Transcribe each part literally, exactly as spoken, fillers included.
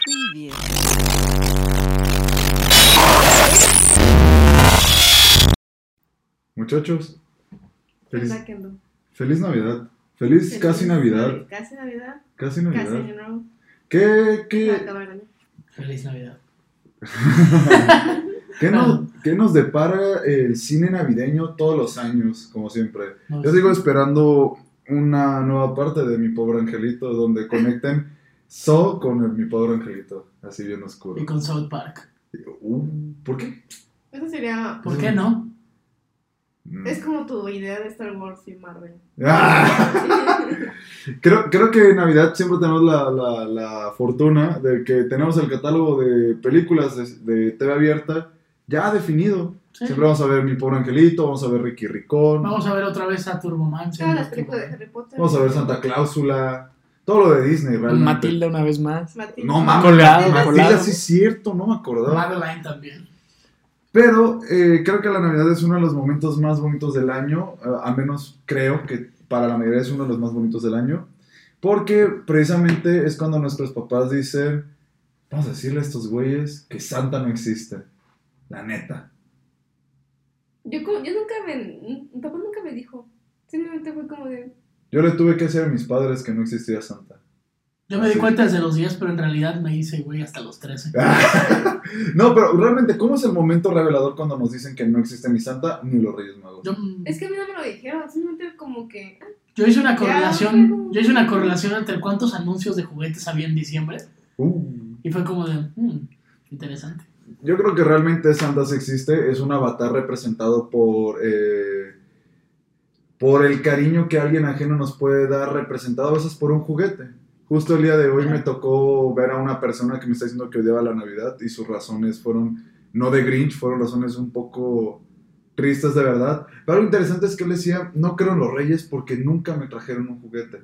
Previous. Muchachos, feliz, feliz Navidad. Feliz, feliz casi Navidad. Casi Navidad. Casi Navidad. Casi Navidad. No. ¿Qué, qué? Feliz Navidad. ¿Qué, no, ¿Qué nos depara el cine navideño todos los años, como siempre? No, Yo sí. sigo esperando una nueva parte de Mi Pobre Angelito, donde conecten Saw con el Mi Pobre Angelito, así bien oscuro. Y con South Park. Uh, ¿Por qué? Eso sería... ¿Por qué no? Mm. Es como tu idea de Star Wars y Marvel. ¡Ah! creo, creo que en Navidad siempre tenemos la, la, la fortuna de que tenemos el catálogo de películas de, de T V abierta ya definido. Sí. Siempre vamos a ver Mi Pobre Angelito, vamos a ver Ricky Ricón. Vamos a ver otra vez a Turboman. Ah, las películas de Harry Potter. Vamos a ver Santa Cláusula. Todo lo de Disney, realmente. Matilda una vez más. Matilda. No mames, Colado, Matilda, Matilda sí es cierto, no me acordaba. Madeline también. Pero eh, creo que la Navidad es uno de los momentos más bonitos del año, eh, al menos creo que para la mayoría es uno de los más bonitos del año, porque precisamente es cuando nuestros papás dicen, vamos a decirle a estos güeyes que Santa no existe, la neta. Yo, yo nunca me, mi papá nunca me dijo, simplemente fue como de... Yo le tuve que decir a mis padres que no existía Santa. Yo me di sí. cuenta desde los diez, pero en realidad me hice, güey, hasta los trece. No, pero realmente, ¿cómo es el momento revelador cuando nos dicen que no existe ni Santa ni los Reyes Magos? Yo, es que a mí no me lo dijeron, simplemente como que... Yo hice una correlación, yo hice una correlación entre cuántos anuncios de juguetes había en diciembre. Uh. Y fue como de, hmm, interesante. Yo creo que realmente Santa sí existe, es un avatar representado por... Eh, por el cariño que alguien ajeno nos puede dar, representado a veces por un juguete. Justo el día de hoy me tocó ver a una persona que me está diciendo que odiaba la Navidad y sus razones fueron, no de Grinch, fueron razones un poco tristes de verdad. Pero lo interesante es que él decía, no creo en los Reyes porque nunca me trajeron un juguete.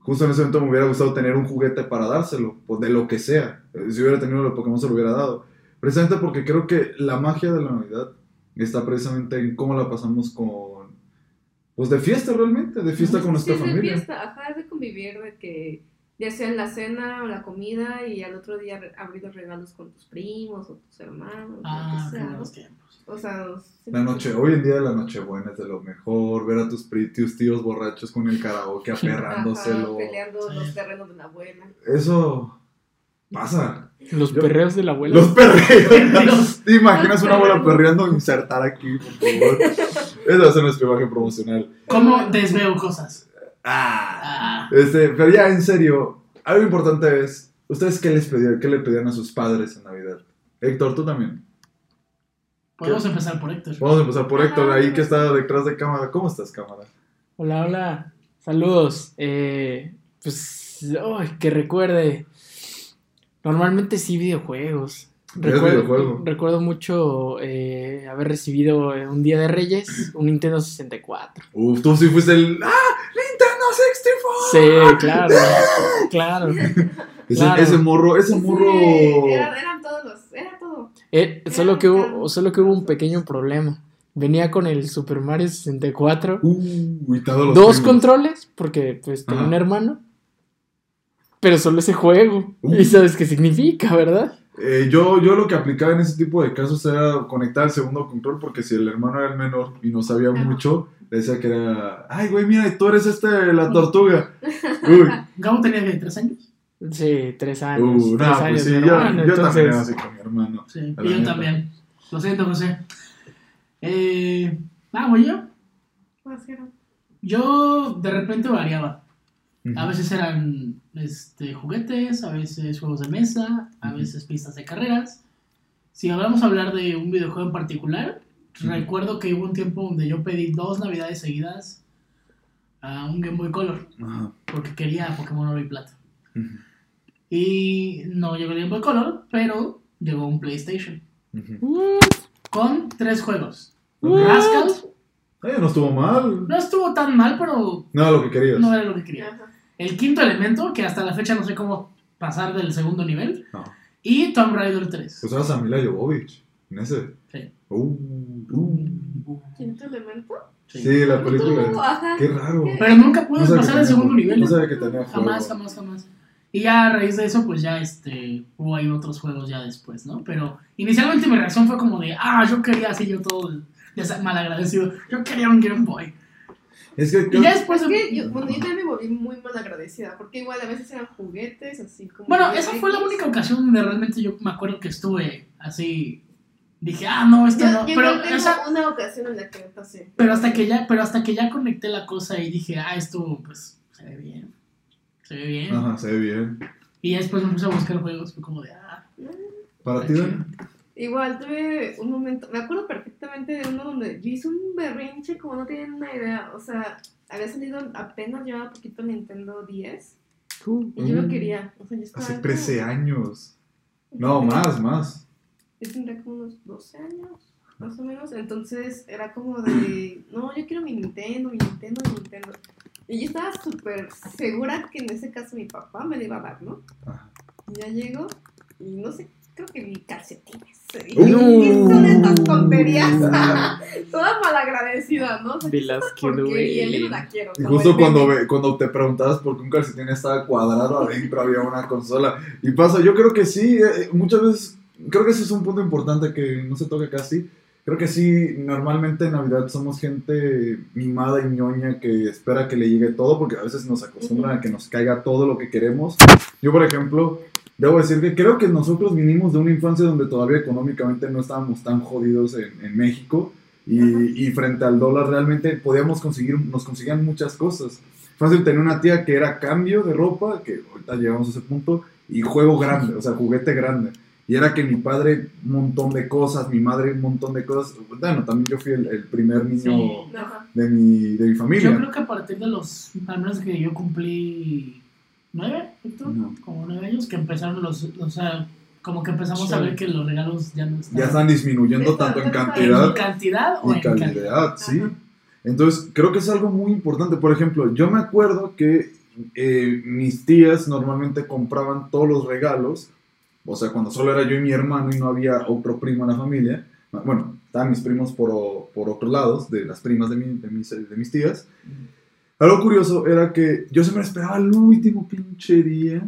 Justo en ese momento me hubiera gustado tener un juguete para dárselo, pues de lo que sea. Si hubiera tenido los Pokémon se lo hubiera dado. Precisamente porque creo que la magia de la Navidad está precisamente en cómo la pasamos con... Pues de fiesta realmente, de fiesta con nuestra sí, familia. De fiesta, ajá, es de convivir, de que... Ya sea en la cena o la comida y al otro día abrir los regalos con tus primos o tus hermanos. Ah, o sea, buenos tiempos. O sea, la noche, hoy en día la Nochebuena es de lo mejor, ver a tus, tus tíos borrachos con el karaoke aperrándoselo. Ajá, peleando sí. los terrenos de la abuela. Eso pasa. Los Yo, perreos de la abuela. Los perreos. ¿Te imaginas una abuela perreando? Insertar aquí, por favor. Esa es nuestra imagen promocional. ¿Cómo desveo cosas? Ah, este, pero ya en serio, algo importante es, ¿ustedes qué les pedían, qué le pedían a sus padres en Navidad? Héctor, tú también. Podemos ¿Qué? empezar por Héctor. Vamos a empezar por Héctor, hola, ahí hola. Que está detrás de cámara. ¿Cómo estás, cámara? Hola, hola. Saludos. Eh, pues, oh, que recuerde. Normalmente sí videojuegos. Recuerdo, videojuego? recuerdo mucho eh, haber recibido un día de Reyes, un Nintendo sesenta y cuatro. Uf, tú sí fuiste el... ¡Ah! ¡Nintendo sesenta y cuatro! Sí, claro, claro, ese, claro. Ese morro, ese morro... Sí, eran, eran todos los... Era todo. Eh, era solo, que hubo, solo que hubo un pequeño problema. Venía con el Super Mario sesenta y cuatro. Uh, y todos los Dos primos. controles, porque pues tenía un hermano. Pero solo ese juego. Uh. Y sabes qué significa, ¿verdad? Eh, yo, yo lo que aplicaba en ese tipo de casos era conectar el segundo control, porque si el hermano era el menor y no sabía mucho, le decía que era, ay güey, mira, tú eres este, la tortuga. Uy. ¿Cómo tenías? ¿Tres años? Sí, tres años. Uh, tres nah, años pues sí, yo, bueno, yo entonces... también era así con mi hermano. Sí, y yo meta. también. Lo siento, José. Eh, ah, güey, yo. Yo de repente variaba. Uh-huh. A veces eran este, juguetes, a veces juegos de mesa, a veces pistas de carreras. Si hablamos a hablar de un videojuego en particular, uh-huh. recuerdo que hubo un tiempo donde yo pedí dos navidades seguidas a un Game Boy Color, uh-huh. porque quería Pokémon Oro y Plata. Uh-huh. Y no llegó el Game Boy Color, pero llegó un PlayStation. Uh-huh. Con tres juegos. Uh-huh. Rascals. Eh, no estuvo mal. No estuvo tan mal, pero... No era lo que querías. No era lo que quería. Ajá. El Quinto Elemento, que hasta la fecha no sé cómo pasar del segundo nivel. No. Y Tomb Raider tres. Pues era Samila Jovovich en ese. Sí. Uh, uh. ¿Quinto Elemento? Sí, sí la película. Qué raro. Pero nunca pude no pasar el segundo nivel. No sabía que tenía juego. Jamás, jamás, jamás. Y ya a raíz de eso, pues ya este, hubo ahí otros juegos ya después, ¿no? Pero inicialmente mi reacción fue como de, ah, yo quería así, yo todo malagradecido, yo quería un Game Boy. Es que, y ya después... Es que yo, bueno, yo también me volví muy malagradecida, porque igual a veces eran juguetes, así como... Bueno, esa fue la única ocasión donde realmente yo me acuerdo que estuve así... Dije, ah, no, esto yo, no. Yo pero no tengo esa... una ocasión en la que me pasé. Pero hasta que ya, pero hasta que ya conecté la cosa y dije, ah, esto, pues, se ve bien. Se ve bien. Ajá, se ve bien. Y después me puse a buscar juegos, fue como de, ah. ¿Para ti, Dani? Igual tuve un momento, me acuerdo perfectamente de uno donde yo hice un berrinche como no tienen una idea. O sea, había salido apenas, llevaba poquito Nintendo diez. Uh, y yo uh, lo quería. O sea, yo estaba hace trece como... años. No, más, más. Yo tendría como unos doce años, más o menos. Entonces era como de, no, yo quiero mi Nintendo, mi Nintendo, mi Nintendo. Y yo estaba súper segura que en ese caso mi papá me lo iba a dar, ¿no? Ajá. Y ya llego y no sé, creo que mi calcetines. Y dije, ¿qué son estas tonterías? Toda malagradecida, ¿no? O sea, de las quiero, güey. Y yo no la quiero. Y justo cuando, ve, cuando te preguntabas por qué un calcetín estaba cuadrado, adentro había una consola. Y pasa, yo creo que sí, eh, muchas veces... Creo que ese es un punto importante que no se toca casi. Creo que sí, normalmente en Navidad somos gente mimada y ñoña que espera que le llegue todo, porque a veces nos acostumbran a que nos caiga todo lo que queremos. Yo, por ejemplo, debo decir que creo que nosotros vinimos de una infancia donde todavía económicamente no estábamos tan jodidos en, en México. Y, y frente al dólar realmente podíamos conseguir, nos conseguían muchas cosas. Fácil, tenía una tía que era cambio de ropa, que ahorita llegamos a ese punto, y juego grande, o sea, juguete grande. Y era que mi padre un montón de cosas, mi madre un montón de cosas. Bueno, también yo fui el, el primer niño sí, de, mi, de mi familia. Yo creo que a partir de los, al menos que yo cumplí nueve, no. como nueve años, que empezaron los, o sea, como que empezamos sí. a ver que los regalos ya no están. Ya están disminuyendo tanto en cantidad. En cantidad o en calidad. En calidad, sí. Ajá. Entonces, creo que es algo muy importante. Por ejemplo, yo me acuerdo que eh, mis tías normalmente compraban todos los regalos. O sea, cuando solo era yo y mi hermano y no había otro primo en la familia. Bueno, estaban mis primos por, por otros lados, de las primas de, mi, de, mis, de mis tías. Algo curioso era que yo siempre esperaba el último pinche día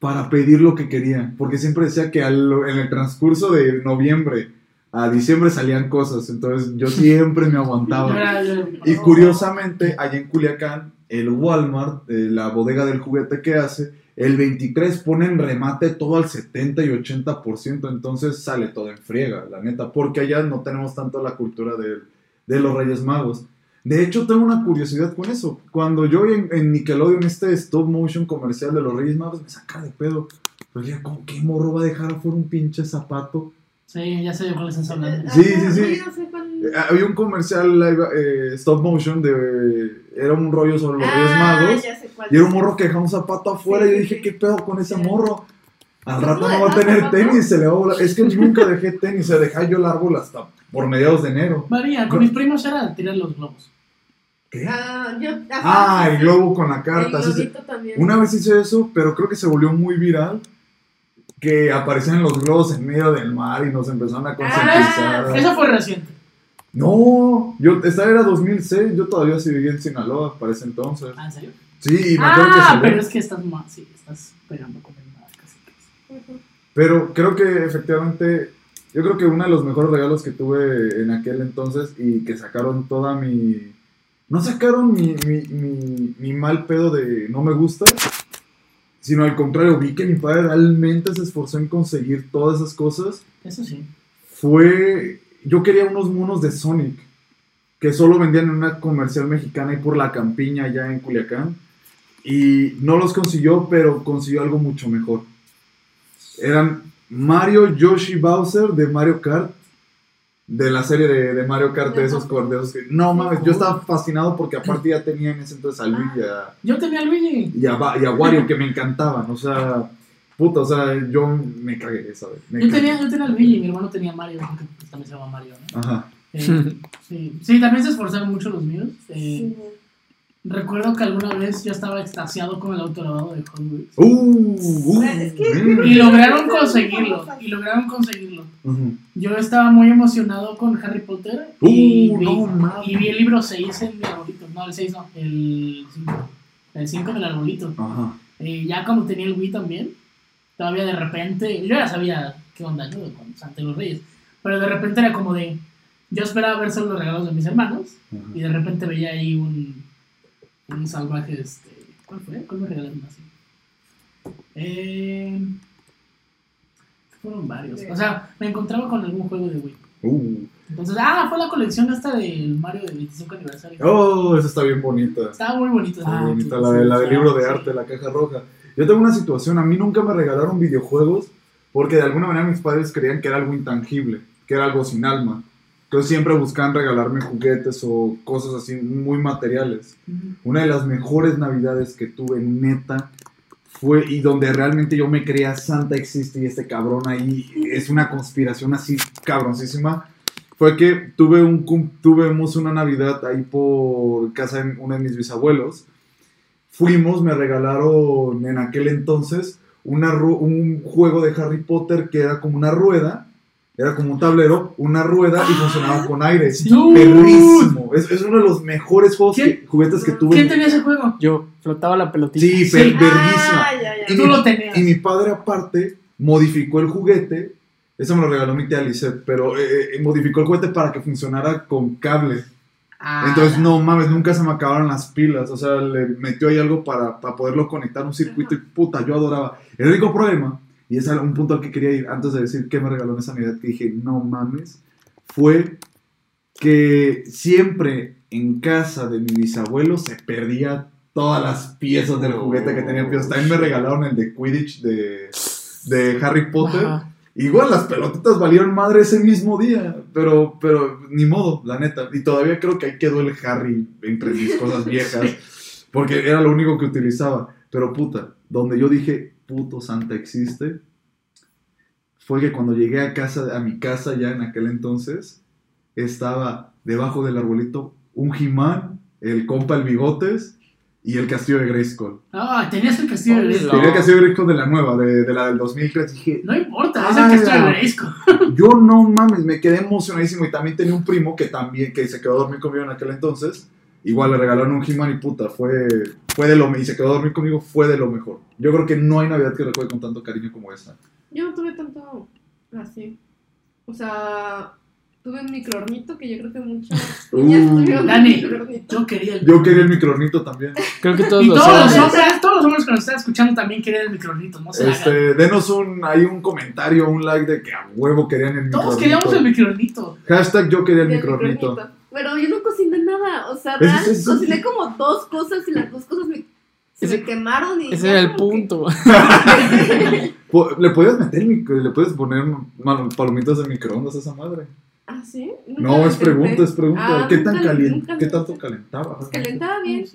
para pedir lo que quería. Porque siempre decía que al, en el transcurso de noviembre a diciembre salían cosas. Entonces yo siempre me aguantaba. Y curiosamente, allá en Culiacán, el Walmart, eh, la bodega del juguete que hace... El veintitrés ponen remate todo al setenta y ochenta por ciento, entonces sale todo en friega, la neta, porque allá no tenemos tanto la cultura de, de los Reyes Magos. De hecho, tengo una curiosidad con eso. Cuando yo vi en, en Nickelodeon este stop motion comercial de los Reyes Magos, me sacaba de pedo. Pero ya, ¿con qué morro va a dejar afuera un pinche zapato? Sí, ya sé de cuál estás hablando. Sí, sí, sí. Había un comercial live, eh, stop motion de... Eh, era un rollo sobre los ah, Reyes Magos. Ya sé cuál y era un morro que dejaba un zapato afuera. Sí, y yo dije, ¿qué pedo con ese sí. morro? Al rato no va a tener tenis. Se le va a volar. Es que nunca dejé tenis. Se dejaba yo el árbol hasta por mediados de enero. María, con no. mis primos era tirar los globos. ¿Qué? Ah, yo, ajá, ah el globo con la carta. El globito también. Una vez hice eso, pero creo que se volvió muy viral. Que aparecían los globos en medio del mar y nos empezaron a concientizar. Ah, eso fue reciente. No, yo, esta era dos mil seis, yo todavía vivía en Sinaloa para ese entonces. ¿Ah, en serio? Sí, y me acuerdo ah, que Ah, pero es que estás más, sí, estás pegando con el mar casi casi. Pero creo que efectivamente, yo creo que uno de los mejores regalos que tuve en aquel entonces y que sacaron toda mi... No sacaron mi, mi, mi, mi mal pedo de no me gusta... Sino al contrario, vi que mi padre realmente se esforzó en conseguir todas esas cosas. Eso sí. Fue... Yo quería unos monos de Sonic, que solo vendían en una comercial mexicana y por la campiña allá en Culiacán. Y no los consiguió, pero consiguió algo mucho mejor. Eran Mario, Yoshi, Bowser de Mario Kart. De la serie de, de Mario Kart, de esos cordeos. No mames, yo estaba fascinado porque aparte ya tenía en ese entonces a Luigi. Ah, yo tenía a Luigi. Y a, y a Wario, que me encantaban. O sea, puta, o sea, yo me cagué esa vez. Yo tenía, yo tenía a Luigi, mi hermano tenía a Mario, porque también se llama Mario, ¿no? Ajá. Eh, sí. sí, también se esforzaron mucho los míos. Eh, sí. Recuerdo que alguna vez yo estaba extasiado con el autolavado de Hot Wheels. Uh, uh, es que, uh, y lograron conseguirlo. Y lograron conseguirlo. Uh-huh. Yo estaba muy emocionado con Harry Potter. Uh, y, vi, no, y vi el libro seis, el del arbolito. No, el seis no, el cinco. El cinco del arbolito. Uh-huh. Eh, ya cuando tenía el Wii también, todavía de repente, yo ya sabía qué onda, ¿no? Con Santa y los Reyes, pero de repente era como de, yo esperaba ver solo los regalos de mis hermanos, uh-huh. y de repente veía ahí un, un salvaje, este, ¿cuál fue? ¿Cuál me regalaron así? Eh, fueron varios, o sea, me encontraba con algún juego de Wii. Uh. Entonces, ah, fue la colección esta del Mario del veinticinco aniversario. Oh, esa está bien bonita. Estaba muy bonita. Está muy ah, bonita, la, de, la del libro de arte, sí. La caja roja. Yo tengo una situación, a mí nunca me regalaron videojuegos porque de alguna manera mis padres creían que era algo intangible, que era algo sin alma. Entonces siempre buscaban regalarme juguetes o cosas así muy materiales. Uh-huh. Una de las mejores navidades que tuve, neta, fue, y donde realmente yo me creía Santa existe y este cabrón ahí es una conspiración así cabroncísima, fue que tuve un, tuvimos una Navidad ahí por casa de uno de mis bisabuelos. Fuimos, me regalaron en aquel entonces una, un juego de Harry Potter que era como una rueda, era como un tablero, una rueda y funcionaba con aire. Sí. Perrísimo. Es, es uno de los mejores juegos que, juguetes que tuve. ¿Quién tenía ese juego? Yo, flotaba la pelotita. Sí, sí. Perrísimo. Ah, y, tú mi, lo tenías. Y mi padre aparte modificó el juguete. Eso me lo regaló mi tía Lisette, pero eh, modificó el juguete para que funcionara con cable. Ah, entonces, no mames, nunca se me acabaron las pilas. O sea, le metió ahí algo para, para poderlo conectar a un circuito y puta, yo adoraba. El único problema, y ese era un punto al que quería ir antes de decir que me regaló en esa Navidad, que dije, no mames, fue que siempre en casa de mi bisabuelo se perdía todas las piezas del juguete que tenía. Piezas. También me regalaron el de Quidditch de, de Harry Potter. Ajá. Igual las pelotitas valieron madre ese mismo día, pero, pero ni modo, la neta. Y todavía creo que ahí quedó el Harry entre mis cosas viejas, porque era lo único que utilizaba. Pero puta, donde yo dije, puto Santa existe, fue que cuando llegué a casa, a mi casa ya en aquel entonces, estaba debajo del arbolito un He-Man, el compa el Bigotes, y el castillo de Grayskull. Ah, tenías el castillo de Grayskull. Tenía el castillo de Grayskull de la nueva, de, de la del dos mil tres. Dije, no importa, es el castillo de Grayskull. Yo no mames, me quedé emocionadísimo. Y también tenía un primo que también que se quedó a dormir conmigo en aquel entonces. Igual le regalaron un He-Man y puta, fue, fue de lo, y se quedó a dormir conmigo, fue de lo mejor. Yo creo que no hay Navidad que recuerde con tanto cariño como esta. Yo no tuve tanto así. O sea... Tuve un microornito que yo creo que muchos niñas uh, tuvieron Dani, un microornito. Yo quería el, yo quería el microornito también. Creo que todos y los todos hombres. los hombres, todos los hombres que nos están escuchando también querían el microornito, no se Este, denos un, ahí un comentario, un like de que a huevo querían el microornito. Todos queríamos el microornito. Hashtag yo quería el microornito. microornito. Pero yo no cociné nada, o sea, es, es, cociné es, como dos cosas y las dos cosas me, se ese, me quemaron y... Ese era el punto. Que... Le podías meter, le podías poner palomitas de microondas a esa madre. ¿Ah, sí? No, es pregunta, es pregunta. Ah, ¿Qué tan caliente? ¿Qué tanto calentaba? Pues calentaba bien.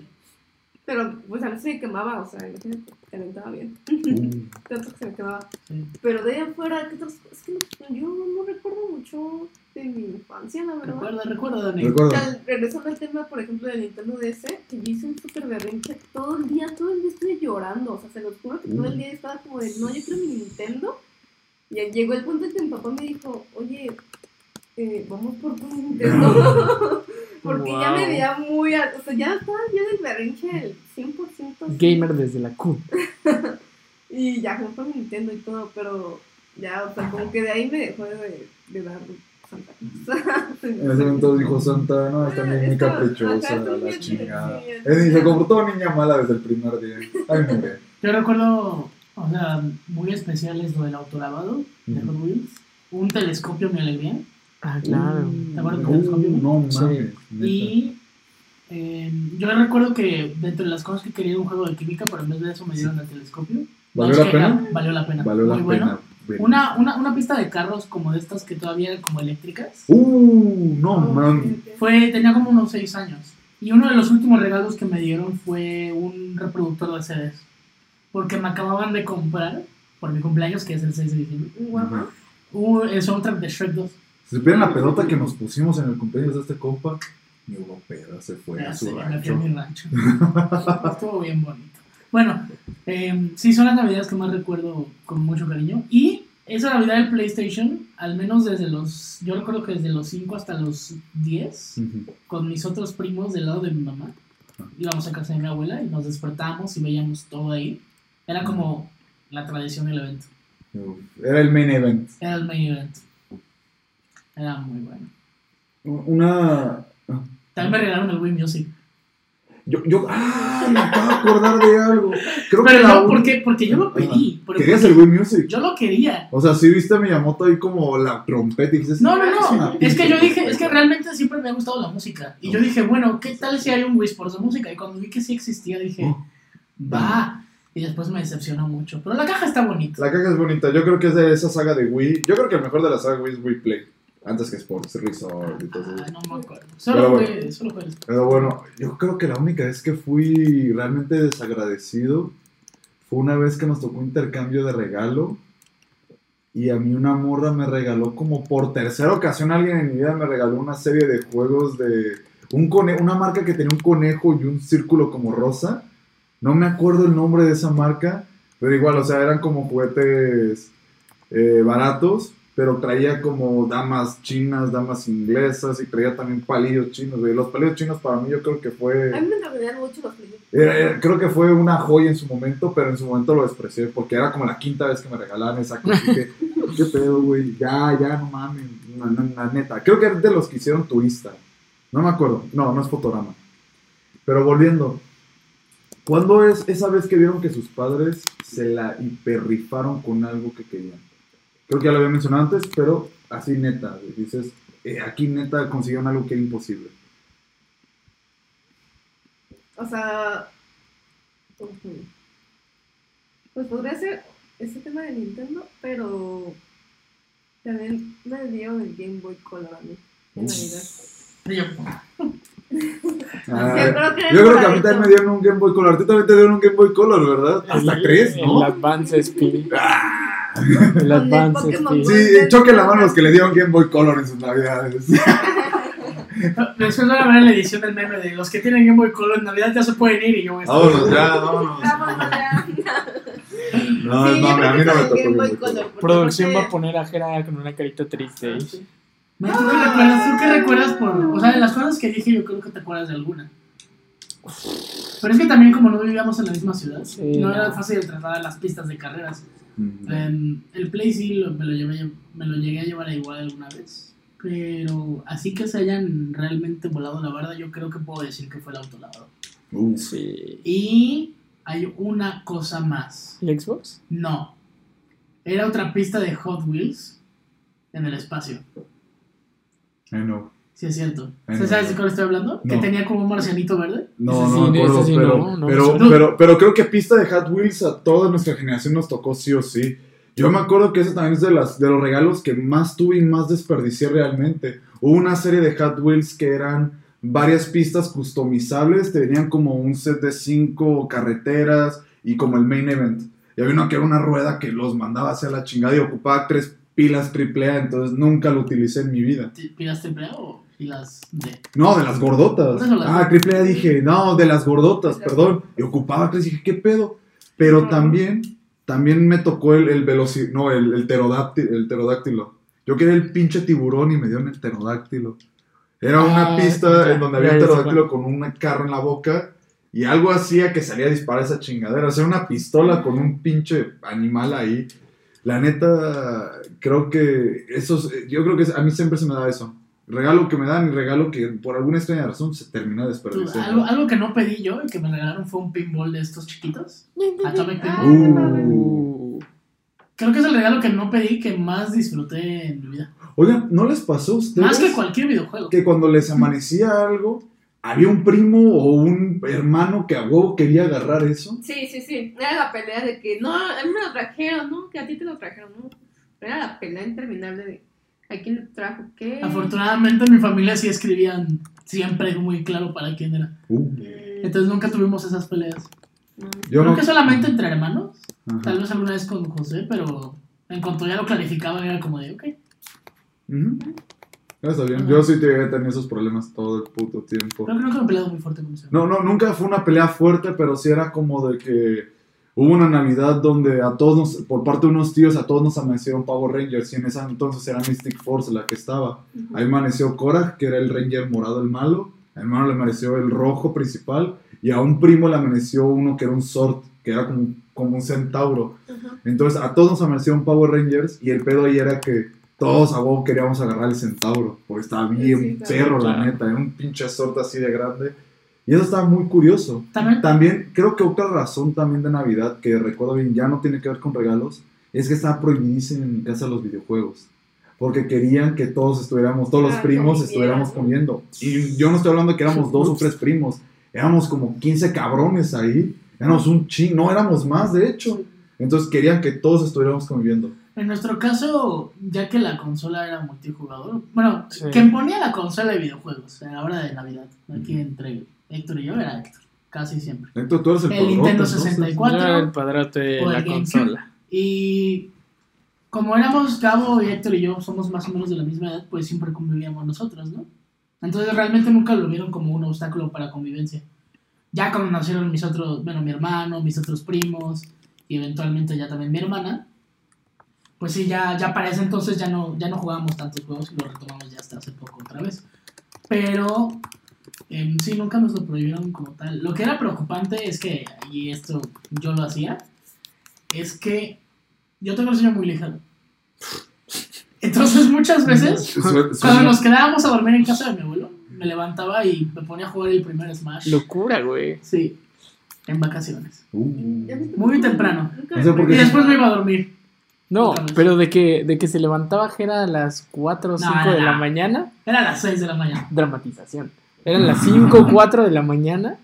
Pero, pues a veces se quemaba, o sea, imagínate, calentaba bien. Uh. Tanto que se me quemaba. Sí. Pero de ahí afuera, ¿qué tal? Es que no, yo no recuerdo mucho de mi infancia, la verdad. Recuerda, recuerda, Dani. Recuerda. O sea, regresando al tema, por ejemplo, del Nintendo D S, que yo hice un súper berrinche todo el día, todo el día estuve llorando. O sea, se los juro que uh. todo el día estaba como de, no, yo quiero mi Nintendo. Y llegó el punto en que mi papá me dijo, oye... Eh, vamos por tu Nintendo. Porque wow. ya me veía muy. O sea, ya estaba yo del berrinche del cien por ciento. Gamer desde la Q. Y ya compré mi Nintendo y todo, pero ya, o sea, como que de ahí me dejó de, de dar Santa Claus. En ese momento dijo Santa, no, está bien, muy caprichosa, la chingada. Y se comportó niña mala desde el primer día. Ay, no ve. Yo recuerdo, o sea, muy especial es lo del autolavado de Hot Wheels. Un telescopio, mi alegría. Ah, claro. ¿Te acuerdas del telescopio? No, mames. Y eh, yo recuerdo que dentro de las cosas que quería un juego de química, pero en vez de eso me dieron el telescopio. ¿Valió la pena? Valió la pena. Valió la pena. Bueno. Una, una, una pista de carros como de estas que todavía eran como eléctricas. Uh, no, man. Fue, tenía como unos seis años. Y uno de los últimos regalos que me dieron fue un reproductor de C Ds. Porque me acababan de comprar, por mi cumpleaños, que es el seis de diciembre. Guau. Uh, el soundtrack de Shrek dos. Si supieran la pelota que nos pusimos en el cumpleaños de este compa, mi europea se fue ya a su sé, rancho. Me fui a mi rancho. Estuvo bien bonito. Bueno, eh, sí, son las navidades que más recuerdo con mucho cariño. Y esa navidad del PlayStation, al menos desde los... Yo recuerdo que desde los cinco hasta los diez, uh-huh. con mis otros primos del lado de mi mamá, uh-huh. íbamos a casa de mi abuela y nos despertábamos y veíamos todo ahí. Era como la tradición del evento. Uf, era el main event. Era el main event. Era muy bueno. Una... También me regalaron el Wii Music. Yo, yo, ah, me acabo de acordar de algo. Creo pero que no, la... porque, porque yo lo pedí. Porque ¿querías porque el Wii Music? Yo lo quería. O sea, sí viste a Miyamoto ahí como la trompeta y dices, no, no, no, es, es que yo dije, es que realmente siempre me ha gustado la música. Y no. Yo dije, bueno, ¿qué tal si hay un Wii Sports de música? Y cuando vi que sí existía dije, oh, va. Y después me decepcionó mucho. Pero la caja está bonita. La caja es bonita, yo creo que es de esa saga de Wii. Yo creo que el mejor de la saga Wii es Wii Play. Antes que Sports Resort y todo eso. Ah, no me acuerdo. Solo fue bueno, solo fue eso. Pero bueno, yo creo que la única vez que fui realmente desagradecido fue una vez que nos tocó un intercambio de regalo. Y a mí una morra me regaló, como por tercera ocasión alguien en mi vida me regaló una serie de juegos de un conejo, una marca que tenía un conejo y un círculo como rosa. No me acuerdo el nombre de esa marca, pero igual, o sea, eran como juguetes eh, baratos. Pero traía como damas chinas, damas inglesas, y traía también palillos chinos. Güey. Los palillos chinos para mí yo creo que fue... A mí me encantaban mucho los palillos. Eh, creo que fue una joya en su momento, pero en su momento lo desprecié, porque era como la quinta vez que me regalaban esa cosa. Dije, qué pedo, güey, ya, ya, no mames, na, na, na, neta. Creo que es de los que hicieron Turista. No me acuerdo, no, no es Fotorama. Pero volviendo, ¿cuándo es esa vez que vieron que sus padres se la hiperrifaron con algo que querían? Creo que ya lo había mencionado antes, pero así neta, dices, eh, aquí neta consiguieron algo que era imposible. O sea, pues podría ser ese tema de Nintendo, pero también me dio el Game Boy Color a mí, en Navidad. Yo creo que a mí también me dieron un Game Boy Color, a ti también te dieron un Game Boy Color, ¿verdad? Hasta tres, ¿no? El Advance S P. El Advance S P. Sí, choque la mano los que le dieron Game Boy Color en sus navidades. Después van a ver la edición del meme de los que tienen Game Boy Color en Navidad ya se pueden ir y yo voy a vámonos ya, vámonos. No, no, a mí no me tocó. Producción va a poner a Gera con una carita triste. No, ¿tú qué recuerdas? ¿Tú qué recuerdas por...? O sea, de las cosas que dije yo creo que te acuerdas de alguna. Pero es que también como no vivíamos en la misma ciudad, sí, no era fácil trasladar las pistas de carreras. Uh-huh. um, El Play sí lo, me, lo llevé, me lo llegué a llevar a igual alguna vez. Pero así que se hayan realmente volado la barda, yo creo que puedo decir que fue el autolavado. Uh, sí. Y hay una cosa más. ¿El Xbox? No. Era otra pista de Hot Wheels en el espacio. I know. Sí, es cierto. I know. ¿Sabes de cuál estoy hablando? No. Que tenía como un marcianito verde. No, no, sí, acuerdo, sí, pero, no, no, pero, no. Pero, pero creo que pista de Hot Wheels a toda nuestra generación nos tocó sí o sí. Yo me acuerdo que ese también es de, las, de los regalos que más tuve y más desperdicié realmente. Hubo una serie de Hot Wheels que eran varias pistas customizables. Te venían como un set de cinco carreteras y como el main event. Y había una que era una rueda que los mandaba hacia la chingada y ocupaba tres pilas triple A, entonces nunca lo utilicé en mi vida. ¿Pilas triple A o pilas D? No, de las gordotas. Ah, triple A dije, no, de las gordotas, perdón. Y ocupaba tres, dije, ¿qué pedo? Pero también, también me tocó el, el velocidad, no, el, el, pterodáctilo, el pterodáctilo. Yo quería el pinche tiburón y me dieron el pterodáctilo. Era una ah, pista ya, en donde había un pterodáctilo con un carro en la boca y algo hacía que salía a disparar esa chingadera. O sea, una pistola con un pinche animal ahí. La neta, creo que esos, yo creo que a mí siempre se me da eso. Regalo que me dan y regalo que por alguna extraña razón se termina desperdiciando. ¿Algo, algo que no pedí yo y que me regalaron fue un pinball de estos chiquitos? Atomic Pinball. Uh. Creo que es el regalo que no pedí que más disfruté en mi vida. Oigan, ¿no les pasó a ustedes? Más que cualquier videojuego. Que cuando les amanecía algo... ¿Había un primo o un hermano que a huevo quería agarrar eso? Sí, sí, sí. Era la pelea de que, no, a mí me lo trajeron, ¿no? Que a ti te lo trajeron, ¿no? Era la pelea interminable de a quién le trajo qué. Afortunadamente en mi familia sí escribían siempre muy claro para quién era. Uh. Entonces nunca tuvimos esas peleas. No. Yo Creo no... que solamente entre hermanos. Ajá. Tal vez alguna vez con José, pero en cuanto ya lo clarificaban era como de, ok. Uh-huh. Está bien. Uh-huh. Yo sí tenía esos problemas todo el puto tiempo. Creo que nunca he peleado muy fuerte con usted. No, no, nunca fue una pelea fuerte, pero sí era como de que hubo una Navidad donde a todos nos, por parte de unos tíos, a todos nos amanecieron Power Rangers, y en ese entonces era Mystic Force la que estaba. Uh-huh. Ahí amaneció Korach, que era el Ranger morado, el malo. A mi hermano le amaneció el rojo principal, y a un primo le amaneció uno que era un Zord, que era como un como un centauro. Uh-huh. Entonces a todos nos amaneció un Power Rangers y el pedo ahí era que todos a huevo queríamos agarrar el centauro, porque estaba bien sí, sí, perro, claro. La neta, era un pinche sorte así de grande. Y eso estaba muy curioso. ¿También? También creo que otra razón también de Navidad, que recuerdo bien, ya no tiene que ver con regalos, es que estaba prohibidísimo en mi casa los videojuegos. Porque querían que todos estuviéramos, todos ah, los primos estuviéramos comiendo. Y yo no estoy hablando de que éramos dos o tres primos. Éramos como quince cabrones ahí. Éramos un ching, no, éramos más de hecho. Entonces querían que todos estuviéramos conviviendo. En nuestro caso, ya que la consola era multijugador, bueno, sí. Quien ponía la consola de videojuegos a la hora de Navidad, aquí mm. entre Héctor y yo era Héctor, casi siempre. Héctor, tú eres el, el padrote, Nintendo sesenta y cuatro. Era el padrote de la consola. Y como éramos Gabo y Héctor y yo somos más o menos de la misma edad, pues siempre convivíamos nosotros, ¿no? Entonces realmente nunca lo vieron como un obstáculo para convivencia. Ya cuando nacieron mis otros, bueno, mi hermano, mis otros primos y eventualmente ya también mi hermana, pues sí, ya, ya para ese entonces ya no, ya no jugábamos tantos juegos y lo retomamos ya hasta hace poco otra vez. Pero eh, sí, nunca nos lo prohibieron como tal. Lo que era preocupante es que, y esto yo lo hacía, es que yo tengo el sueño muy ligero. Entonces muchas veces cuando nos quedábamos a dormir en casa de mi abuelo, me levantaba y me ponía a jugar el primer Smash. Locura, güey. Sí, en vacaciones. Uh. Muy temprano. Y después me iba a dormir. No, pero de que, de que se levantaba Gera a las cuatro o cinco no, de la, la mañana. Era a las seis de la mañana. Dramatización. Eran las cinco o cuatro de la mañana.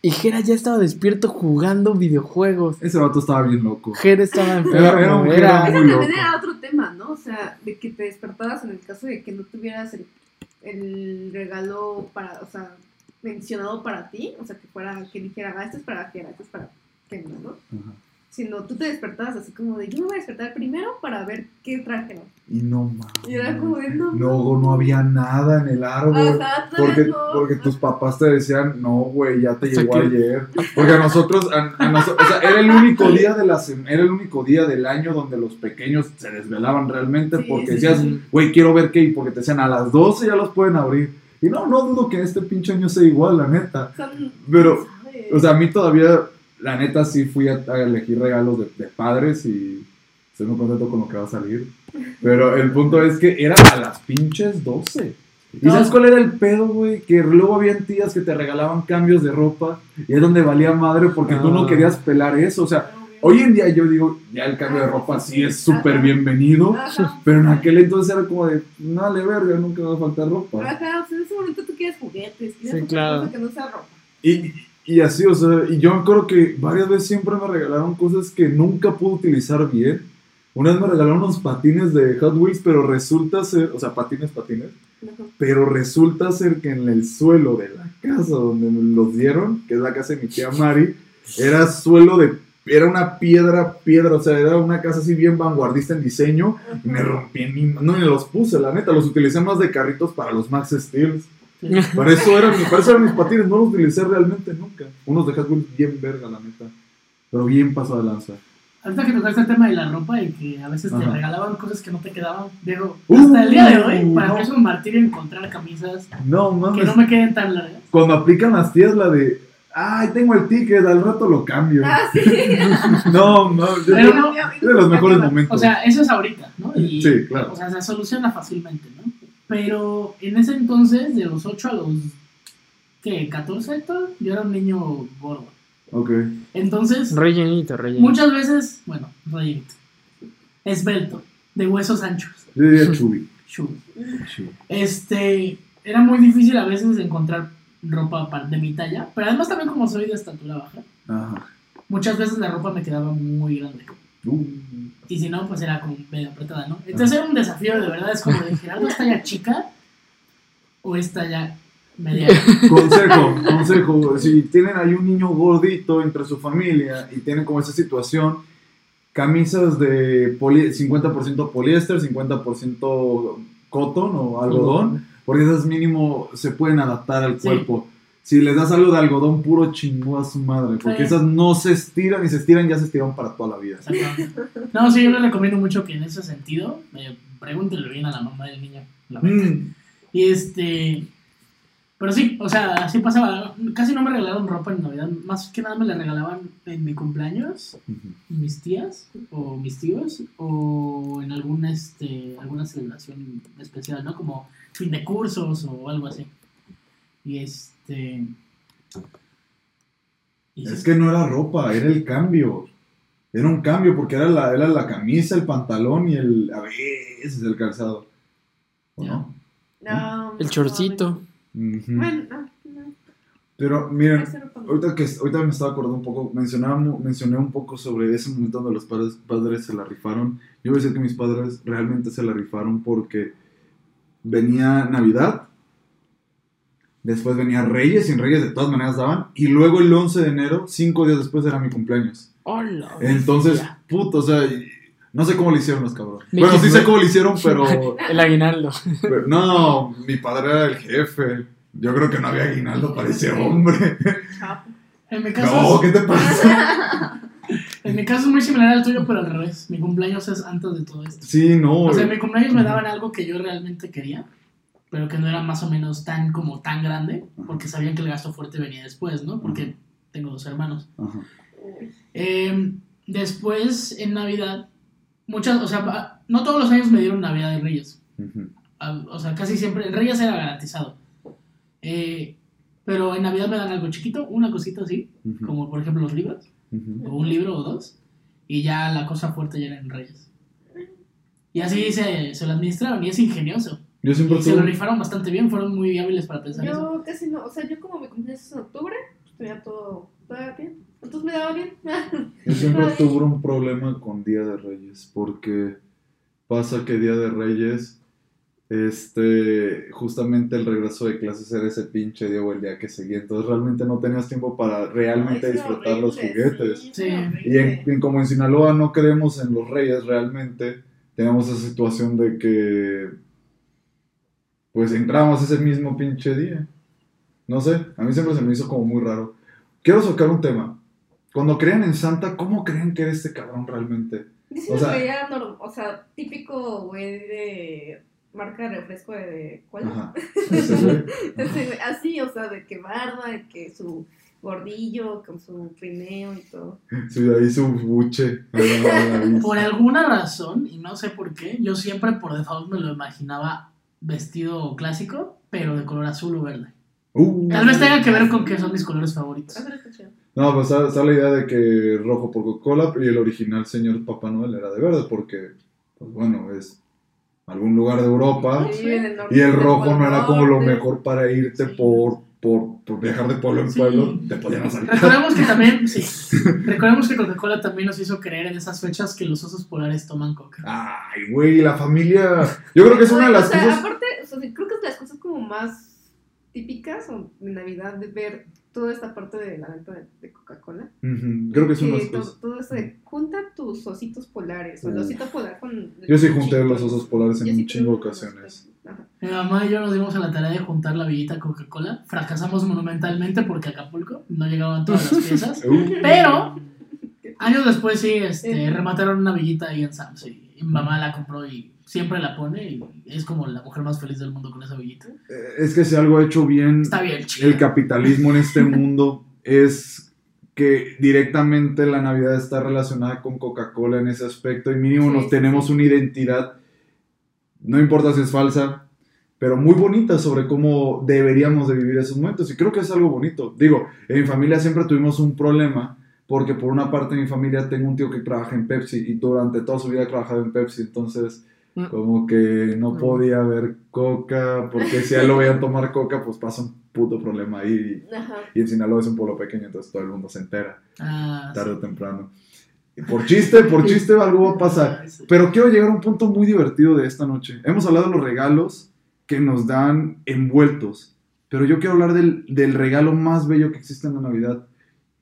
Y Gera ya estaba despierto jugando videojuegos. Ese vato estaba bien loco. Gera estaba enfermo. Era, era, era, era muy loco. Era otro tema, ¿no? O sea, de que te despertabas en el caso de que no tuvieras el, el regalo para, o sea, mencionado para ti. O sea, que fuera, que dijera, ah, esto es para Gera, esto es para Gera, ¿no? Ajá. Sino tú te despertabas así como de, yo me voy a despertar primero para ver qué trajeron. Y no mames. Y era como de, no mames. Luego no había nada en el árbol. Ajá, porque, no. Porque tus papás te decían, no, güey, ya te llegó ¿qué? Ayer. Porque a nosotros, a, a noso- o sea, era el único día de la sem- era el único día del año donde los pequeños se desvelaban realmente sí, porque sí, decías, güey, sí. Quiero ver qué. Y porque te decían, a las doce ya los pueden abrir. Y no, no dudo que este pinche año sea igual, la neta. Pero, o sea, a mí todavía... La neta sí fui a, a elegir regalos de, de padres y estoy muy contento con lo que va a salir. Pero el punto es que era a las pinches doce. ¿Y no. sabes cuál era el pedo, güey? Que luego habían tías que te regalaban cambios de ropa y es donde valía madre porque ah. tú no querías pelar eso. O sea, hoy en día yo digo, ya el cambio de ropa sí es súper bienvenido. Ajá. Pero en aquel entonces era como de, dale verga, nunca va a faltar ropa. Ajá, o sea, en ese momento tú quieres juguetes, quieres sí, claro. cosas que no sea ropa. Y... Y así, o sea, y yo me acuerdo que varias veces siempre me regalaron cosas que nunca pude utilizar bien. Una vez me regalaron unos patines de Hot Wheels, pero resulta ser, o sea, patines, patines, uh-huh. pero resulta ser que en el suelo de la casa donde me los dieron, que es la casa de mi tía Mari, era suelo de, era una piedra, piedra, o sea, era una casa así bien vanguardista en diseño, uh-huh. y me rompí, en mi, no, ni los puse, la neta, los utilicé más de carritos para los Max Steels. Para eso, eran, para eso eran mis patines, no los utilicé realmente nunca. Unos de Hasbro bien verga, la neta. Pero bien paso de lanza. Ahorita que tocaste el tema de la ropa y que a veces Ajá. te regalaban cosas que no te quedaban, Diego, uh, hasta el día de hoy, uh, para mí no. es un martirio encontrar camisas no, mames. Que no me queden tan largas. Cuando aplican las tías la de, ay, tengo el ticket, al rato lo cambio. Ah, sí. no, no, es de no, los mejores momentos. O sea, eso es ahorita, ¿no? Y, sí, claro. O sea, se soluciona fácilmente, ¿no? Pero en ese entonces, de los ocho a los, ¿qué? ¿catorce? Yo era un niño gordo. Ok. Entonces... Rellenito, rellenito. Muchas veces, bueno, rellenito. Esbelto, de huesos anchos. Yo diría chubi. Chubi. Este, era muy difícil a veces encontrar ropa de mi talla, pero además también como soy de estatura baja, Ajá. muchas veces la ropa me quedaba muy grande. Uh. Y si no, pues era como medio apretada, ¿no? Entonces era un desafío, de verdad, es como de Gerardo, ¿está ya chica o está ya media? Consejo, consejo, si tienen ahí un niño gordito entre su familia y tienen como esa situación, camisas de poli- cincuenta por ciento poliéster, cincuenta por ciento cotton o algodón, porque esas mínimo se pueden adaptar al cuerpo. Sí. Si les das algo de algodón puro, chingó a su madre. Porque sí. esas no se estiran y se estiran, ya se estiran para toda la vida. No, sí, yo les recomiendo mucho que en ese sentido, eh, pregúntenle bien a la mamá del niño. La mm. Y este, Pero sí, o sea, así pasaba. Casi no me regalaron ropa en Navidad. Más que nada me la regalaban en mi cumpleaños, uh-huh, mis tías o mis tíos, o en alguna, este, alguna celebración especial, ¿no? Como fin de cursos o algo así. Y este... Y es sí. que no era ropa, era el cambio. Era un cambio porque era la, era la camisa, el pantalón y el... A veces el calzado. ¿O yeah. no? No, el chorcito. Uh-huh. Bueno, no, no. Pero miren, ahorita que ahorita me estaba acordando un poco, mencioné un poco sobre ese momento donde los padres, padres se la rifaron. Yo voy a decir que mis padres realmente se la rifaron porque venía Navidad, después venía Reyes, sin Reyes de todas maneras daban, y luego el once de enero, cinco días después, era mi cumpleaños. Hola, entonces, puto, o sea... No sé cómo le hicieron los cabrones. Mi bueno, sí sé cómo le hicieron, pero... El aguinaldo. Pero, no, mi padre era el jefe. Yo creo que no había aguinaldo para ese hombre. En mi caso no, es... ¿qué te pasa? En mi caso es muy similar al tuyo, pero al revés. Mi cumpleaños es antes de todo esto. Sí, no. O sea, en mi cumpleaños me daban algo que yo realmente quería, pero que no era más o menos tan como tan grande, porque sabían que el gasto fuerte venía después, ¿no? Porque tengo dos hermanos. Ajá. Eh, después, en Navidad... Muchas, o sea, no todos los años me dieron Navidad de Reyes. Uh-huh. O sea, casi siempre. En Reyes era garantizado. Eh, pero en Navidad me dan algo chiquito, una cosita así, uh-huh, como por ejemplo los libros, uh-huh, o un libro o dos, y ya la cosa fuerte ya era en Reyes. Y así se, se lo administraron, y es ingenioso. Yo siempre y tuve... Se lo rifaron bastante bien, fueron muy hábiles para pensar yo eso. Yo casi no, o sea, yo como me cumpleaños en octubre, pues tenía todo, todo bien. Entonces me daba bien. Yo siempre tuve un problema con Día de Reyes, porque pasa que Día de Reyes, este, justamente el regreso de clases era ese pinche día o el día que seguía, entonces realmente no tenías tiempo para realmente no, disfrutar horrible, los juguetes. Sí, sí. Y en, en, como en Sinaloa no creemos en los Reyes realmente, tenemos esa situación de que, pues entramos ese mismo pinche día. No sé, a mí siempre se me hizo como muy raro. Quiero sacar un tema. Cuando creen en Santa, ¿cómo creen que era este cabrón realmente? Dicen que era, o sea, típico güey de marca de refresco de... ¿Cuál? Ajá. Ese, güey. Ese, güey. Así, o sea, de que barba, de que su gordillo, con su peineo y todo. Sí, ahí su buche. Por alguna razón, y no sé por qué, yo siempre por default me lo imaginaba vestido clásico, pero de color azul o verde. Uh, Tal vez tenga que ver con que son mis colores favoritos. No, pues está la idea de que rojo por Coca-Cola y el original señor Papá Noel era de verde porque, pues bueno, es algún lugar de Europa, sí, y el rojo no era como lo mejor para irte, sí, por, por, por viajar de pueblo en pueblo, sí, te podían asaltar. Recordemos que también, sí, recordemos que Coca-Cola también nos hizo creer en esas fechas que los osos polares toman coca. Ay, güey, la familia. Yo creo que es una de las, o sea, cosas... Aparte, o sea, creo que es de las cosas como más típicas o de Navidad, de ver toda esta parte de la venta de, de Coca-Cola. Uh-huh. Creo que son las cosas. Todo eso de junta tus ositos polares, uh. o el osito polar con... Yo sí junté los osos polares en un chingo de ocasiones. Mi mamá y yo nos dimos a la tarea de juntar la villita Coca-Cola. Fracasamos monumentalmente porque Acapulco no llegaban todas las piezas. uh. Pero años después sí, este, remataron una villita ahí en Sam's y mi mamá la compró y... Siempre la pone y es como la mujer más feliz del mundo con esa bellita. Es que si algo ha hecho bien, está bien el capitalismo en este mundo es que directamente la Navidad está relacionada con Coca-Cola en ese aspecto y mínimo sí, nos sí, tenemos sí. una identidad, no importa si es falsa, pero muy bonita sobre cómo deberíamos de vivir esos momentos y creo que es algo bonito. Digo, en mi familia siempre tuvimos un problema porque por una parte de mi familia tengo un tío que trabaja en Pepsi y durante toda su vida ha trabajado en Pepsi, entonces... Como que no podía haber coca, porque si a él lo veían tomar coca, pues pasa un puto problema ahí. Y, y en Sinaloa es un pueblo pequeño, entonces todo el mundo se entera, ah, tarde sí. o temprano. Y por chiste, por chiste algo va a pasar. Pero quiero llegar a un punto muy divertido de esta noche. Hemos hablado de los regalos que nos dan envueltos, pero yo quiero hablar del, del regalo más bello que existe en la Navidad,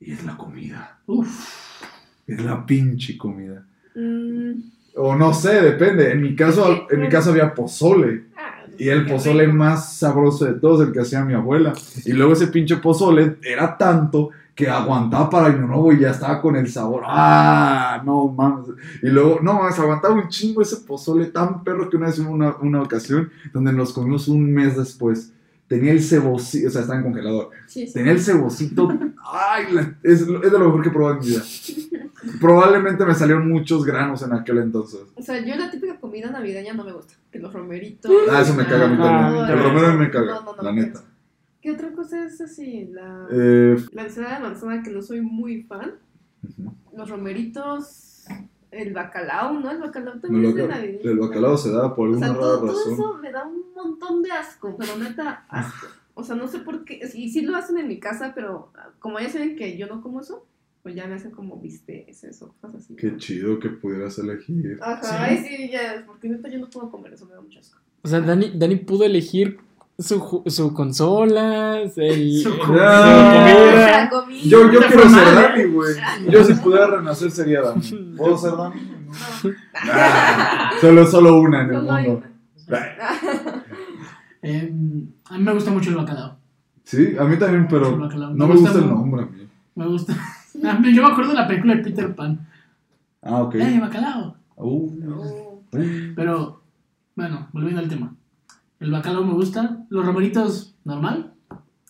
y es la comida. Uf, es la pinche comida. Mmm... O no sé, depende. En mi caso, en mi caso había pozole. Y el pozole más sabroso de todos, el que hacía mi abuela. Y luego ese pinche pozole era tanto que aguantaba para Año Nuevo y ya estaba con el sabor. ¡Ah! No mames. Y luego, no mames, aguantaba un chingo ese pozole tan perro que una vez hubo una, una ocasión donde nos comimos un mes después. tenía el cebocito, o sea, estaba en congelador. Sí, sí. Tenía el cebocito, ay, la, es, es de lo mejor que he probado en mi vida. Probablemente me salieron muchos granos en aquel entonces. O sea, yo la típica comida navideña no me gusta, que los romeritos. Ah, eso me caga a mí también. El romero me caga, no, no, no, la neta. Pienso. ¿Qué otra cosa es así? La, eh, la ensalada de manzana, que no soy muy fan. Uh-huh. Los romeritos, el bacalao, ¿no? El bacalao también el es bacalao, de Navidad. El bacalao se da por alguna o sea, todo, rara razón. Todo eso me da un montón de asco, pero neta, asco. O sea, no sé por qué. Y sí lo hacen en mi casa, pero como ya saben que yo no como eso, pues ya me hacen como bisteces, eso, cosas así. Qué chido que pudieras elegir. Ajá, sí, ay, sí, ya, porque neta yo no puedo comer eso, me da mucho asco. O sea, Dani, Dani pudo elegir su su consola, el, su comida. No, comida. Yo, yo quiero ser Dani, güey. Yo si pudiera renacer sería Dani. ¿Puedo ser Dani? No. Nah, solo, solo una en el solo mundo. Eh, a mí me gusta mucho el bacalao. Sí, a mí también, pero no me, me gusta, gusta el nombre. Amigo. Me gusta. Yo me acuerdo de la película de Peter Pan. Ah, ok. ¡Eh, bacalao! Uh, uh. Pero, bueno, volviendo al tema. El bacalao me gusta, los romeritos normal,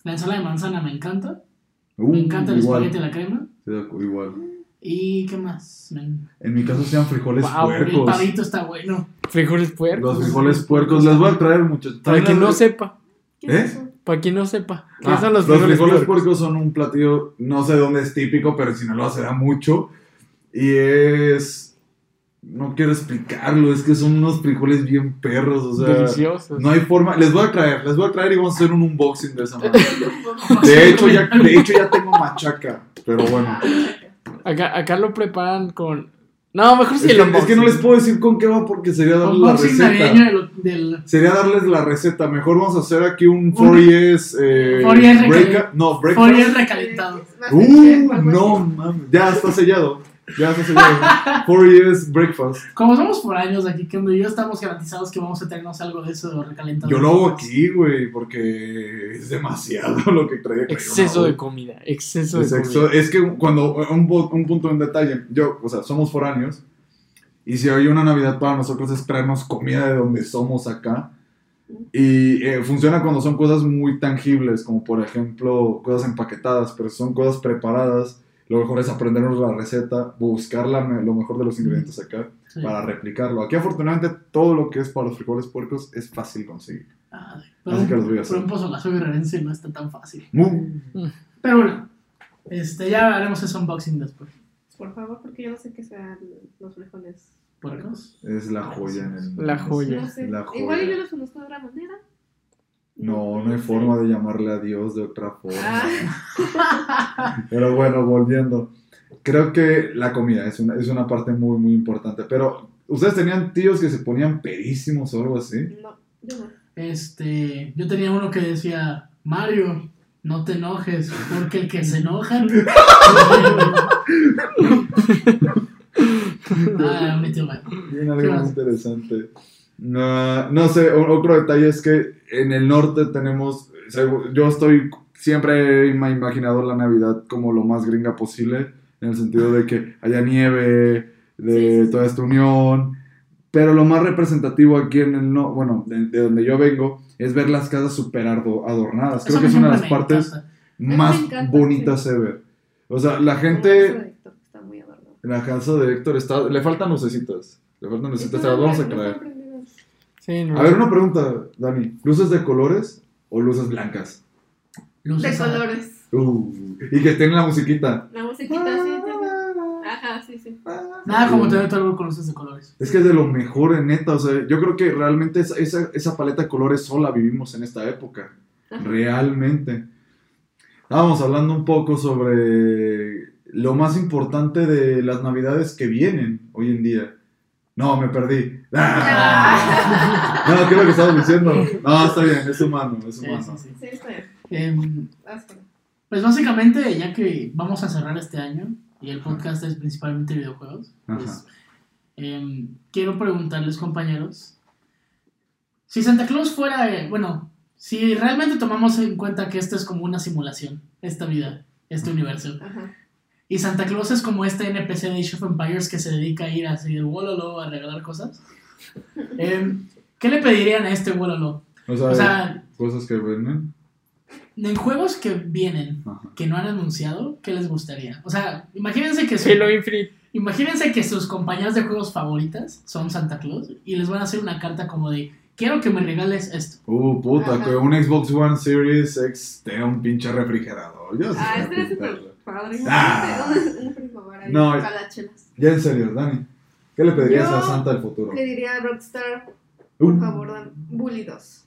la ensalada de manzana me encanta, uh, me encanta el espagueti y la crema. Sí, igual. ¿Y qué más? En mi caso sean frijoles wow, puercos. El pavito está bueno. Frijoles puercos. Los frijoles puercos, les voy a traer muchachos. Para quien no sepa. ¿Eh? Es Para quien no sepa. ¿Qué ah, son los frijoles, los frijoles puercos? puercos son un platillo, no sé dónde es típico, pero en Sinaloa se da mucho. Y es... No quiero explicarlo, es que son unos frijoles bien perros, o sea, deliciosos. No hay forma, les voy a traer, les voy a traer y vamos a hacer un unboxing de esa manera. De hecho ya, de hecho ya tengo machaca, pero bueno. Acá, acá lo preparan con No, mejor si es el que, es que no les puedo decir con qué va porque sería darles la receta. Del, del... Sería darles la receta. Mejor vamos a hacer aquí un four years eh, breakout. No, breakout. four years recalentado. Uh, no mames, ya está sellado. Ya se Four years breakfast. Como somos por años aquí, que yo estamos garantizados que vamos a tenernos algo de eso de recalentado. Yo lo hago aquí, güey, porque es demasiado lo que trae. Exceso de comida, exceso de comida. Es que cuando, un, un punto en detalle, yo, o sea, somos foráneos, y si hay una Navidad para nosotros es traernos comida de donde somos acá, y eh, funciona cuando son cosas muy tangibles, como por ejemplo, cosas empaquetadas, pero son cosas preparadas. Lo mejor es aprendernos la receta, buscar la, lo mejor de los ingredientes acá, sí, para replicarlo. Aquí, afortunadamente, todo lo que es para los frijoles puercos es fácil conseguir. Ay, pero así que los voy a hacer. Por un pozolazo guerrerense no está tan fácil. Mm. Pero bueno, este, ya haremos ese unboxing después. Por favor, porque yo no sé qué sean los frijoles puercos. Es la joya en el... La joya. No sé. La joya. Igual yo los conozco de otra manera. No, no hay forma de llamarle a Dios de otra forma. Pero bueno, volviendo. Creo que la comida es una, es una parte muy, muy importante. Pero, ¿ustedes tenían tíos que se ponían pedísimos o algo así? No, yo no. Este, yo tenía uno que decía, Mario, no te enojes, porque el que se enoja... Ah, mi tío Mario. Bien, algo muy interesante. No, no sé, otro detalle es que en el norte tenemos, o sea, yo estoy, siempre me he imaginado la Navidad como lo más gringa posible, en el sentido de que haya nieve, de sí, sí, toda esta unión, pero lo más representativo aquí en el norte, bueno, de, de donde yo vengo, es ver las casas súper adornadas. Creo que es una de las partes más bonitas de ver. O sea, la gente, la casa de Héctor está, le faltan lucecitas, le faltan lucecitas, vamos a creer. Sí, no. A ver, una pregunta, Dani. ¿Luces de colores o luces blancas? Luces de colores. Uh, y que estén la musiquita. La musiquita, ah, sí, sí. Ajá, sí, sí. Ah, nada sí, como tener todo algo con luces de colores. Es que es de lo mejor, neta. O sea, yo creo que realmente esa, esa, esa paleta de colores sola vivimos en esta época. Ajá. Realmente. Estábamos hablando un poco sobre lo más importante de las Navidades que vienen hoy en día. No, me perdí. ¡Ah! No, ¿qué es lo que estabas diciendo? No, está bien, es humano, es humano. Sí, sí, sí. Sí, está bien. Eh, pues básicamente, ya que vamos a cerrar este año y el podcast es principalmente videojuegos, pues, eh, quiero preguntarles, compañeros, si Santa Claus fuera, eh, bueno, si realmente tomamos en cuenta que esto es como una simulación, esta vida, este universo. Ajá. Y Santa Claus es como este N P C de Age of Empires que se dedica a ir así de Wololo a regalar cosas. Eh, ¿Qué le pedirían a este Wololo? O sea, o sea cosas que venden. En juegos que vienen, ajá, que no han anunciado, ¿qué les gustaría? O sea, imagínense que su, imagínense que sus compañías de juegos favoritas son Santa Claus y les van a hacer una carta como de quiero que me regales esto. Uh, puta, ajá, que un Xbox One Series X tenga un pinche refrigerador. Yo ah, este es el padre. Ah. No, ya en serio, Dani, ¿qué le pedirías yo a Santa del futuro? Le diría a Rockstar, por uh. favor, Dan, Bully dos.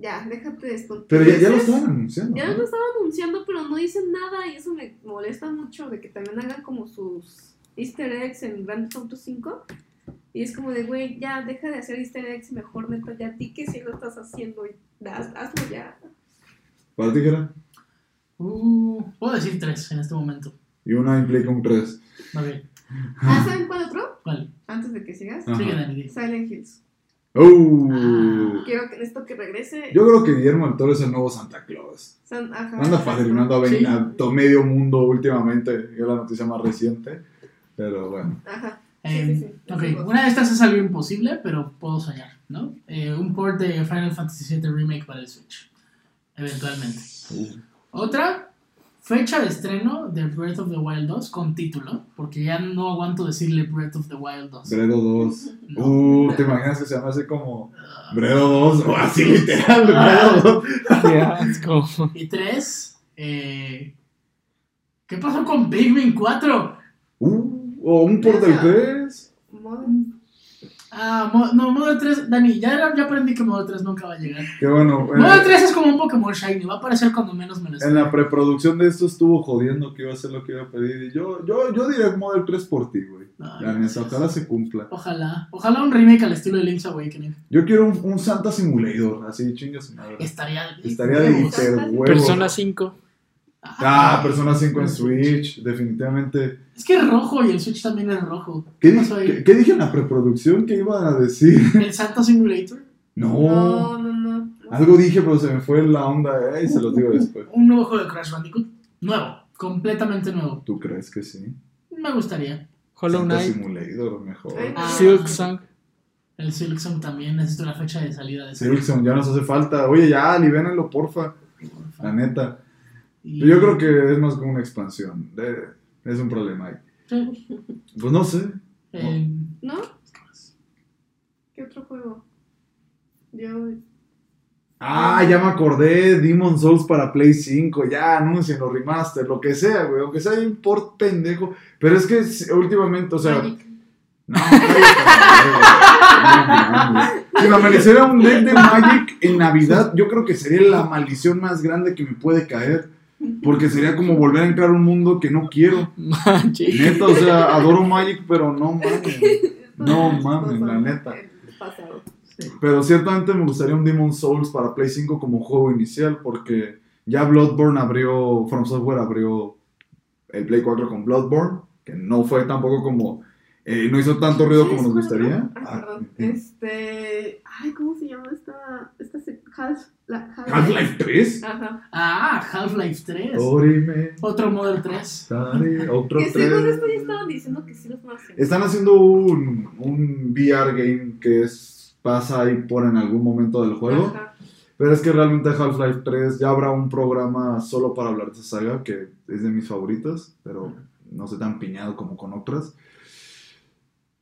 Ya, déjate de esto. Pero ya, ya lo estaban anunciando. Ya ¿no? lo estaban anunciando, pero no dicen nada. Y eso me molesta mucho, de que también hagan como sus easter eggs en Grand Theft Auto cinco. Y es como de, güey, ya, deja de hacer easter eggs. Mejor, neta, ya a ti que si lo estás haciendo. Haz, hazlo ya. ¿Para ti qué era? Uh, puedo decir tres en este momento. Y una implica un tres. Ok. ¿Ah, saben cuál otro? ¿Cuál? Antes de que sigas. Sí, Dani. Silent Hills. Uh, ah, quiero que esto que regrese. Yo creo que Guillermo del Toro es el nuevo Santa Claus. San, ajá, anda padrinando a, ¿sí?, a todo medio mundo últimamente. Es la noticia más reciente. Pero bueno. Ajá. Eh, sí, sí, sí. Okay. Una de estas es algo imposible, pero puedo soñar, ¿no? Eh, un port de Final Fantasy siete Remake para el Switch. Eventualmente. Uh. Otra. Fecha de estreno de Breath of the Wild dos con título, porque ya no aguanto decirle Breath of the Wild dos. Bredo dos. No. Uh, ¿te imaginas que se llama así como Bredo dos? O así literal, Bredo dos. Qué asco. Y tres, eh, ¿qué pasó con Pikmin cuatro? Uh, o un port del tres. Ah, mo- no, modo tres, Dani, ya, ya aprendí que modo tres nunca va a llegar. Qué bueno. Modo el... tres es como un Pokémon Shiny, va a aparecer cuando menos me lo espero. En la preproducción de esto estuvo jodiendo que iba a hacer lo que iba a pedir. Y yo, yo, yo diré modo tres por ti, güey. La neta, ojalá se cumpla. Ojalá, ojalá un remake al estilo de Link's Awakening. Yo quiero un, un Santa Simulator, así chingas. Estaría, estaría de hiperhuevo. Persona cinco. Ah, ah, Persona cinco en Switch, Switch, definitivamente. Es que es rojo y el Switch también es rojo. ¿Qué, ¿Qué, pasó ahí? ¿Qué, ¿qué dije en la preproducción? ¿Qué iban a decir? ¿El Santa Simulator? No. No, no, no. Algo dije, pero se me fue la onda, eh, y se los digo después. Un nuevo juego de Crash Bandicoot. Nuevo, completamente nuevo. ¿Tú crees que sí? Me gustaría. Hollow Knight. Santa Simulator, mejor. Ah, Silk Song. El Silk Song también, necesito la fecha de salida de Silk Song, ya nos hace falta. Oye, ya, libérenlo, porfa. porfa. La neta. Y... yo creo que es más como una expansión. De, es un problema ahí. Pues no sé. Eh, ¿No? ¿Qué otro juego? Yo... Ah, ya me acordé. Demon Souls para Play cinco. Ya, anuncienlo, remaster, lo que sea, güey. Aunque sea un port pendejo. Pero es que últimamente, o sea... Magic. No, cállate. Si me amaneciera un deck de Magic en Navidad, yo creo que sería la maldición más grande que me puede caer. Porque sería como volver a entrar a un mundo que no quiero. Magic. Neta, o sea, adoro Magic, pero no mames. No mames, la neta. Pero ciertamente me gustaría un Demon's Souls para Play cinco como juego inicial. Porque ya Bloodborne abrió, From Software abrió el Play cuatro con Bloodborne. Que no fue tampoco como... Eh, no hizo tanto ruido como nos gustaría. Ah, perdón. Este. Ay, ¿cómo se llama esta? Esta se... Half... La... Half... ¿Half-Life tres? Ajá. Ah, Half-Life tres. Orime. Otro Model tres. Dale, otro que tres. Según esto ya estaban diciendo que sí los van a hacer. Están haciendo un, un V R game que es, pasa ahí por en algún momento del juego. Ajá. Pero es que realmente Half-Life tres ya habrá un programa solo para hablar de esa saga, que es de mis favoritas, pero no sé tan piñado como con otras.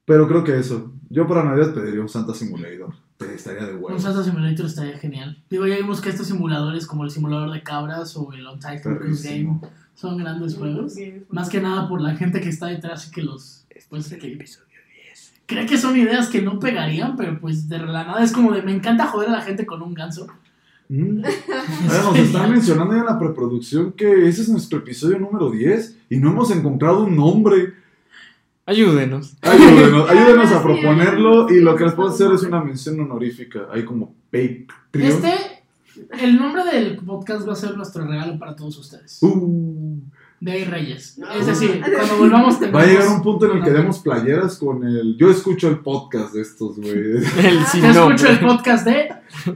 Pero creo que eso. Yo para Navidad pediría un Santa Simulator. Estaría de huevo. Un Santa Simulator estaría genial. Digo, ya vimos que estos simuladores, como el simulador de cabras o el Untitled Goose Game, son grandes juegos. Más que nada por la gente que está detrás y que los... Pues, que cree que son ideas que no pegarían, pero pues de la nada es como de... Me encanta joder a la gente con un ganso. Mm. Ahora, nos están mencionando ya en la preproducción que ese es nuestro episodio número diez y no hemos encontrado un nombre... Ayúdenos. Ayúdenos, ayúdenos a proponerlo. Y lo que les puedo hacer es una mención honorífica. Ahí como Patreon. Este, el nombre del podcast va a ser nuestro regalo para todos ustedes. Uh. De ahí Reyes. No. Es decir, cuando volvamos tenemos... Va a llegar un punto en el que demos playeras con el... Yo escucho el podcast de estos, güey. El sin Yo nombre. escucho el podcast de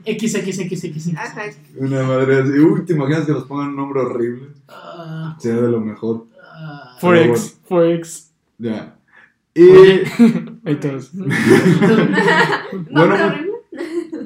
XXXXX. Ajá. Una madre así. Uy, ¿te imaginas que nos pongan un nombre horrible? Uh, Sería de lo mejor. Uh, Forex, bueno. Forex. Ya. Yeah. Y entonces, bueno,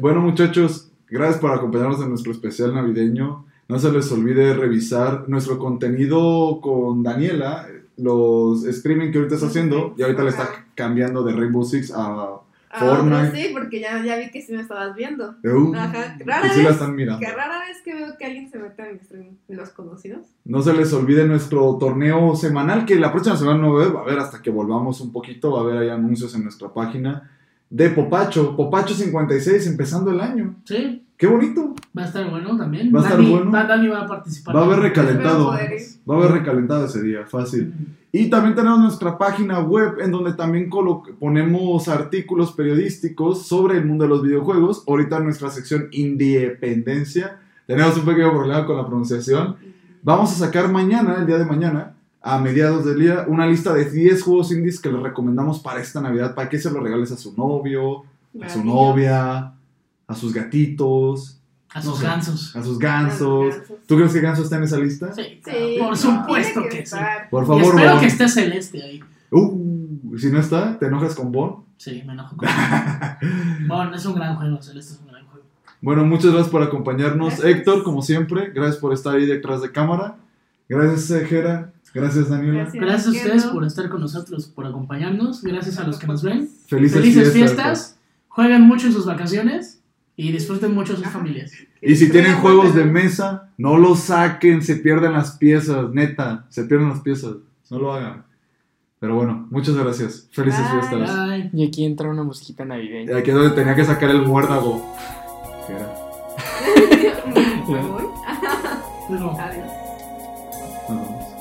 bueno, muchachos, Gracias por acompañarnos en nuestro especial navideño. No se les olvide revisar nuestro contenido con Daniela, los streaming que ahorita está haciendo, y ahorita le está cambiando de Rainbow Six a Fortnite. Sí, porque ya, ya vi que sí me estabas viendo. Uh, Ajá. Rara, sí vez, la están mirando. Que rara vez que veo que alguien se meta en stream, los conocidos. No se les olvide nuestro torneo semanal, que la próxima semana no va a haber hasta que volvamos un poquito, va a haber ahí anuncios en nuestra página de Popacho, Popacho cincuenta y seis, empezando el año. Sí. ¡Qué bonito! Va a estar bueno también. Va a estar Dani, bueno. Va, Dani va a participar. Va a haber recalentado. Va a haber recalentado ese día, fácil. Mm. Y también tenemos nuestra página web en donde también ponemos artículos periodísticos sobre el mundo de los videojuegos. Ahorita en nuestra sección Independencia. Tenemos un pequeño problema con la pronunciación. Vamos a sacar mañana, el día de mañana, a mediados del día, una lista de diez juegos indies que les recomendamos para esta Navidad. Para que se los regales a su novio, a su novia, a sus gatitos, a sus no sé, gansos. A sus gansos. ¿Tú crees que Ganso está en esa lista? Sí, sí. Por supuesto que, que sí. Por favor, y espero Bon. Que esté Celeste ahí. Uh, si no está, ¿te enojas con Bon? Sí, me enojo con Bon. Bon es un gran juego, Celeste es un gran juego. Bueno, muchas gracias por acompañarnos. Gracias. Héctor, como siempre, gracias por estar ahí detrás de cámara. Gracias, Gera. Gracias, Daniela. Gracias, gracias a ustedes por estar con nosotros, por acompañarnos. Gracias a los que nos ven. Felices, Felices fiestas. fiestas. Jueguen mucho en sus vacaciones. Y disfruten mucho a sus familias. Y si tienen juegos de mesa, no los saquen, se pierden las piezas, neta, se pierden las piezas, no lo hagan. Pero bueno, muchas gracias, felices bye, fiestas. Bye. Y aquí entra una mosquita navideña. Y aquí es donde tenía que sacar el muérdago. ¿Qué era? ¿Me voy? No. Adiós. Nos vemos.